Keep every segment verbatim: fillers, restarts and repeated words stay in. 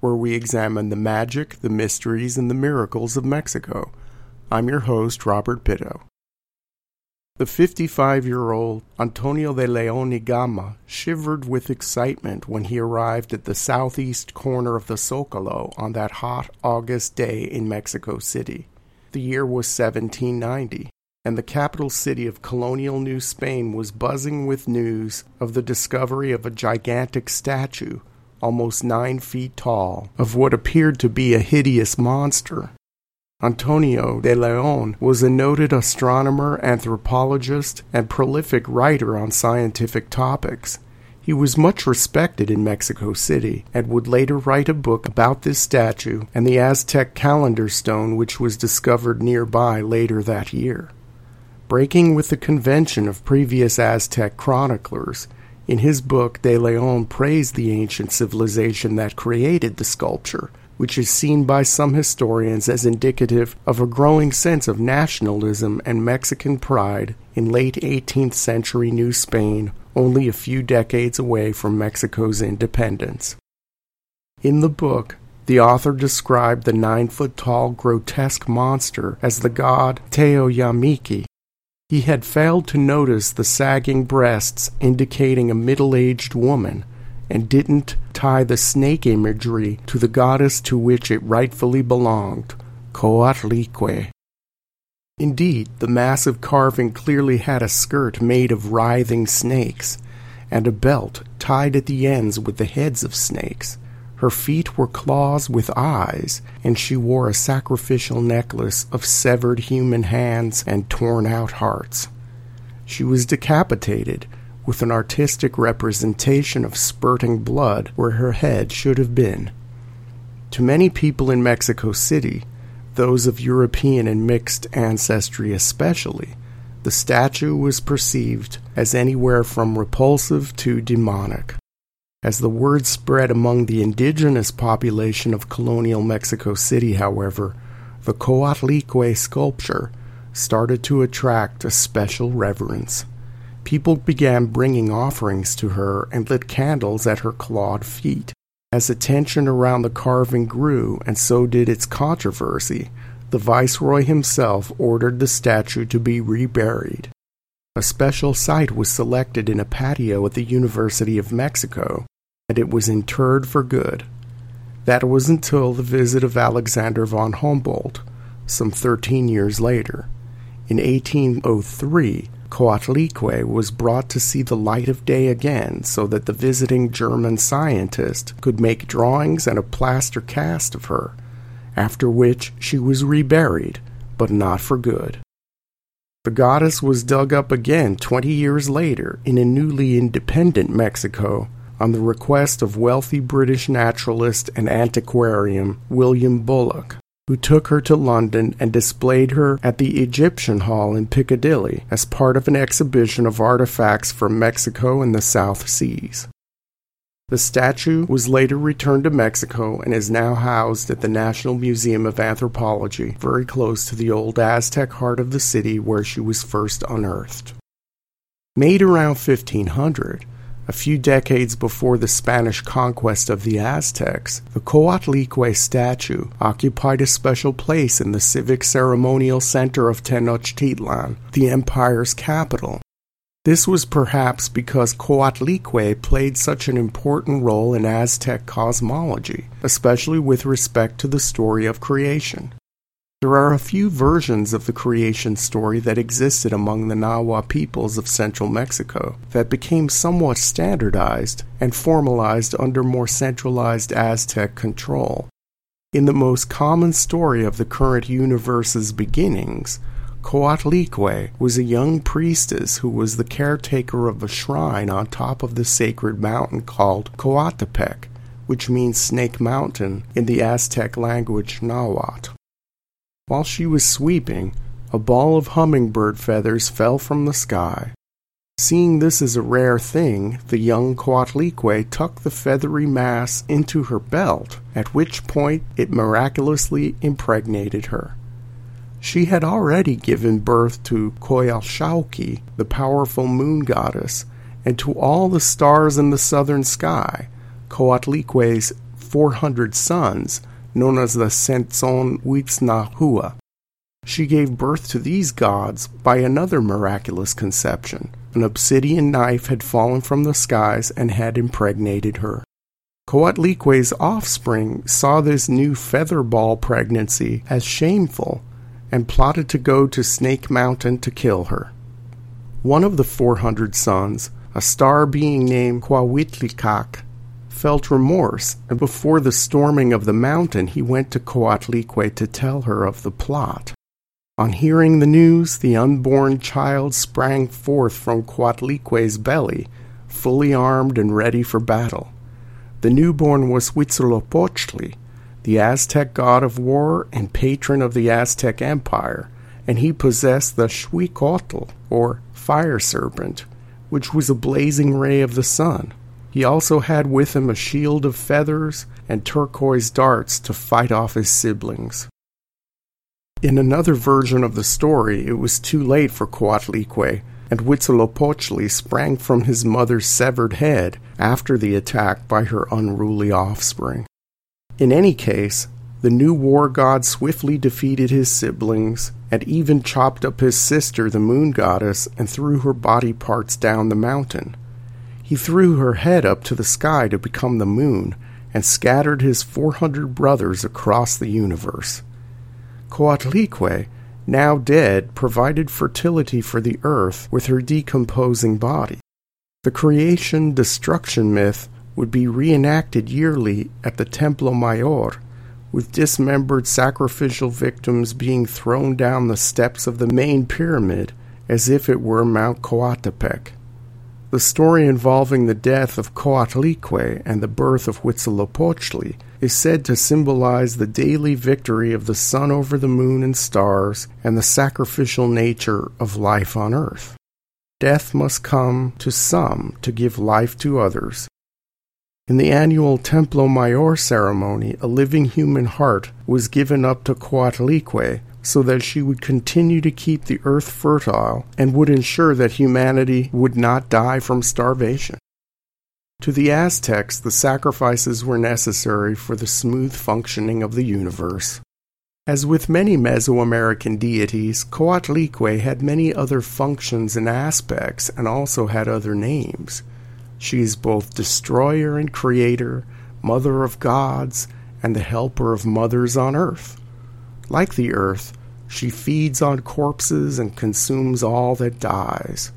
where we examine the magic, the mysteries, and the miracles of Mexico. I'm your host, Robert Bitto. The fifty-five-year-old Antonio de León y Gama shivered with excitement when he arrived at the southeast corner of the Zócalo on that hot August day in Mexico City. The year was seventeen ninety, and the capital city of colonial New Spain was buzzing with news of the discovery of a gigantic statue, almost nine feet tall, of what appeared to be a hideous monster. Antonio de León was a noted astronomer, anthropologist, and prolific writer on scientific topics. He was much respected in Mexico City and would later write a book about this statue and the Aztec calendar stone, which was discovered nearby later that year. Breaking with the convention of previous Aztec chroniclers, in his book, de León praised the ancient civilization that created the sculpture, which is seen by some historians as indicative of a growing sense of nationalism and Mexican pride in late eighteenth century New Spain, only a few decades away from Mexico's independence. In the book, the author described the nine-foot-tall grotesque monster as the god Teoyamiqui. He had failed to notice the sagging breasts indicating a middle-aged woman, and didn't tie the snake imagery to the goddess to which it rightfully belonged, Coatlicue. Indeed, the massive carving clearly had a skirt made of writhing snakes, and a belt tied at the ends with the heads of snakes. Her feet were claws with eyes, and she wore a sacrificial necklace of severed human hands and torn-out hearts. She was decapitated, with an artistic representation of spurting blood where her head should have been. To many people in Mexico City, those of European and mixed ancestry especially, the statue was perceived as anywhere from repulsive to demonic. As the word spread among the indigenous population of colonial Mexico City, however, the Coatlicue sculpture started to attract a special reverence. People began bringing offerings to her and lit candles at her clawed feet. As attention around the carving grew, and so did its controversy, the viceroy himself ordered the statue to be reburied. A special site was selected in a patio at the University of Mexico, and it was interred for good. That was until the visit of Alexander von Humboldt, some thirteen years later. In eighteen oh three, Coatlicue was brought to see the light of day again so that the visiting German scientist could make drawings and a plaster cast of her, after which she was reburied, but not for good. The goddess was dug up again twenty years later in a newly independent Mexico on the request of wealthy British naturalist and antiquarian William Bullock, who took her to London and displayed her at the Egyptian Hall in Piccadilly as part of an exhibition of artifacts from Mexico and the South Seas. The statue was later returned to Mexico and is now housed at the National Museum of Anthropology, very close to the old Aztec heart of the city where she was first unearthed. Made around fifteen hundred, a few decades before the Spanish conquest of the Aztecs, the Coatlicue statue occupied a special place in the civic ceremonial center of Tenochtitlan, the empire's capital. This was perhaps because Coatlicue played such an important role in Aztec cosmology, especially with respect to the story of creation. There are a few versions of the creation story that existed among the Nahua peoples of central Mexico that became somewhat standardized and formalized under more centralized Aztec control. In the most common story of the current universe's beginnings, Coatlicue was a young priestess who was the caretaker of a shrine on top of the sacred mountain called Coatepec, which means Snake Mountain in the Aztec language Nahuatl. While she was sweeping, a ball of hummingbird feathers fell from the sky. Seeing this as a rare thing, the young Coatlicue tucked the feathery mass into her belt, at which point it miraculously impregnated her. She had already given birth to Coyolxauhqui, the powerful moon goddess, and to all the stars in the southern sky, Coatlicue's four hundred sons, known as the Centzon Huitznahuah. She gave birth to these gods by another miraculous conception. An obsidian knife had fallen from the skies and had impregnated her. Coatlicue's offspring saw this new featherball pregnancy as shameful and plotted to go to Snake Mountain to kill her. One of the four hundred sons, a star being named Cuauhtlicac, felt remorse, and before the storming of the mountain he went to Coatlicue to tell her of the plot. On hearing the news, the unborn child sprang forth from Coatlicue's belly, fully armed and ready for battle. The newborn was Huitzilopochtli, the Aztec god of war and patron of the Aztec Empire, and he possessed the Xuicotl, or fire serpent, which was a blazing ray of the sun. He also had with him a shield of feathers and turquoise darts to fight off his siblings. In another version of the story, it was too late for Coatlicue, and Huitzilopochtli sprang from his mother's severed head after the attack by her unruly offspring. In any case, the new war god swiftly defeated his siblings and even chopped up his sister, the moon goddess, and threw her body parts down the mountain. He threw her head up to the sky to become the moon and scattered his four hundred brothers across the universe. Coatlicue, now dead, provided fertility for the earth with her decomposing body. The creation-destruction myth would be reenacted yearly at the Templo Mayor, with dismembered sacrificial victims being thrown down the steps of the main pyramid as if it were Mount Coatepec. The story involving the death of Coatlicue and the birth of Huitzilopochtli is said to symbolize the daily victory of the sun over the moon and stars and the sacrificial nature of life on earth. Death must come to some to give life to others. In the annual Templo Mayor ceremony, a living human heart was given up to Coatlicue, so that she would continue to keep the earth fertile and would ensure that humanity would not die from starvation. To the Aztecs, the sacrifices were necessary for the smooth functioning of the universe. As with many Mesoamerican deities, Coatlicue had many other functions and aspects and also had other names. She is both destroyer and creator, mother of gods, and the helper of mothers on earth. Like the earth, she feeds on corpses and consumes all that dies.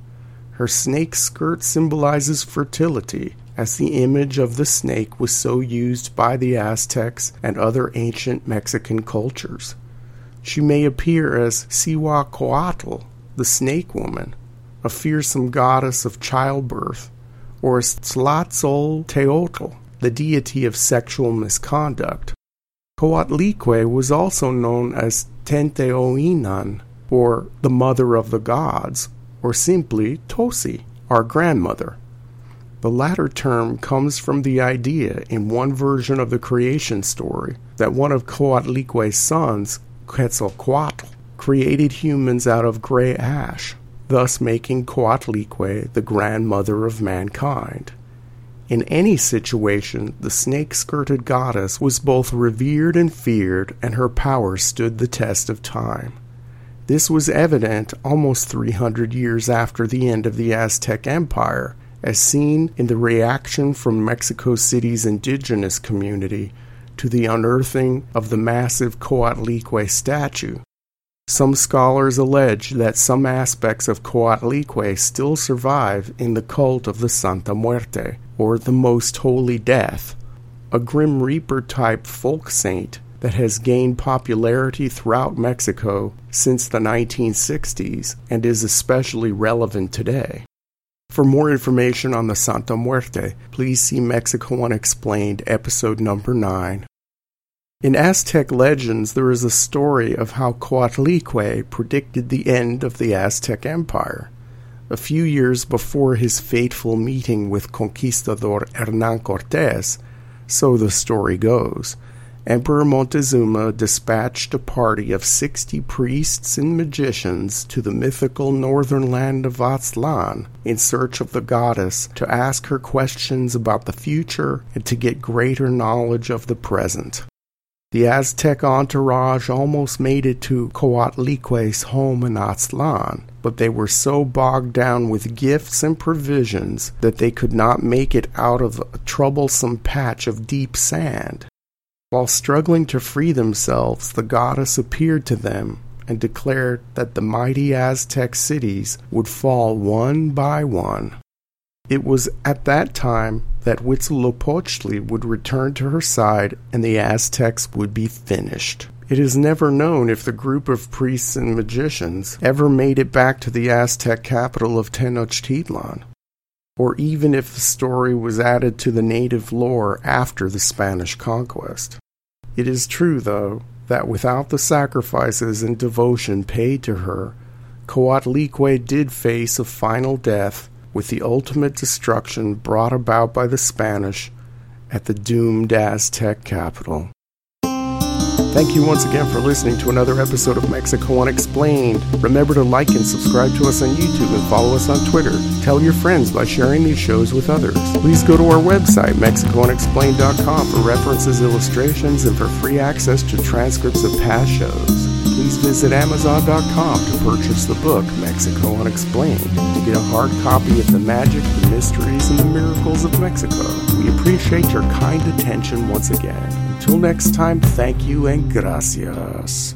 Her snake skirt symbolizes fertility, as the image of the snake was so used by the Aztecs and other ancient Mexican cultures. She may appear as Cihuacoatl, the snake woman, a fearsome goddess of childbirth, or as Tlazolteotl, the deity of sexual misconduct. Coatlicue was also known as Teteoinnan, or the Mother of the Gods, or simply Toci, our grandmother. The latter term comes from the idea in one version of the creation story that one of Coatlicue's sons, Quetzalcoatl, created humans out of gray ash, thus making Coatlicue the grandmother of mankind. In any situation, the snake-skirted goddess was both revered and feared, and her power stood the test of time. This was evident almost three hundred years after the end of the Aztec Empire, as seen in the reaction from Mexico City's indigenous community to the unearthing of the massive Coatlicue statue. Some scholars allege that some aspects of Coatlicue still survive in the cult of the Santa Muerte, or the Most Holy Death, a Grim Reaper-type folk saint that has gained popularity throughout Mexico since the nineteen sixties and is especially relevant today. For more information on the Santa Muerte, please see Mexico Unexplained, episode number nine. In Aztec legends, there is a story of how Coatlicue predicted the end of the Aztec Empire. A few years before his fateful meeting with conquistador Hernán Cortés, so the story goes, Emperor Montezuma dispatched a party of sixty priests and magicians to the mythical northern land of Aztlan in search of the goddess to ask her questions about the future and to get greater knowledge of the present. The Aztec entourage almost made it to Coatlicue's home in Aztlan, but they were so bogged down with gifts and provisions that they could not make it out of a troublesome patch of deep sand. While struggling to free themselves, the goddess appeared to them and declared that the mighty Aztec cities would fall one by one. It was at that time that Huitzilopochtli would return to her side and the Aztecs would be finished. It is never known if the group of priests and magicians ever made it back to the Aztec capital of Tenochtitlan, or even if the story was added to the native lore after the Spanish conquest. It is true, though, that without the sacrifices and devotion paid to her, Coatlicue did face a final death with the ultimate destruction brought about by the Spanish at the doomed Aztec capital. Thank you once again for listening to another episode of Mexico Unexplained. Remember to like and subscribe to us on YouTube and follow us on Twitter. Tell your friends by sharing these shows with others. Please go to our website, Mexico Unexplained dot com, for references, illustrations, and for free access to transcripts of past shows. Please visit Amazon dot com to purchase the book, Mexico Unexplained, to get a hard copy of the magic, the mysteries, and the miracles of Mexico. We appreciate your kind attention once again. Until next time, thank you and gracias.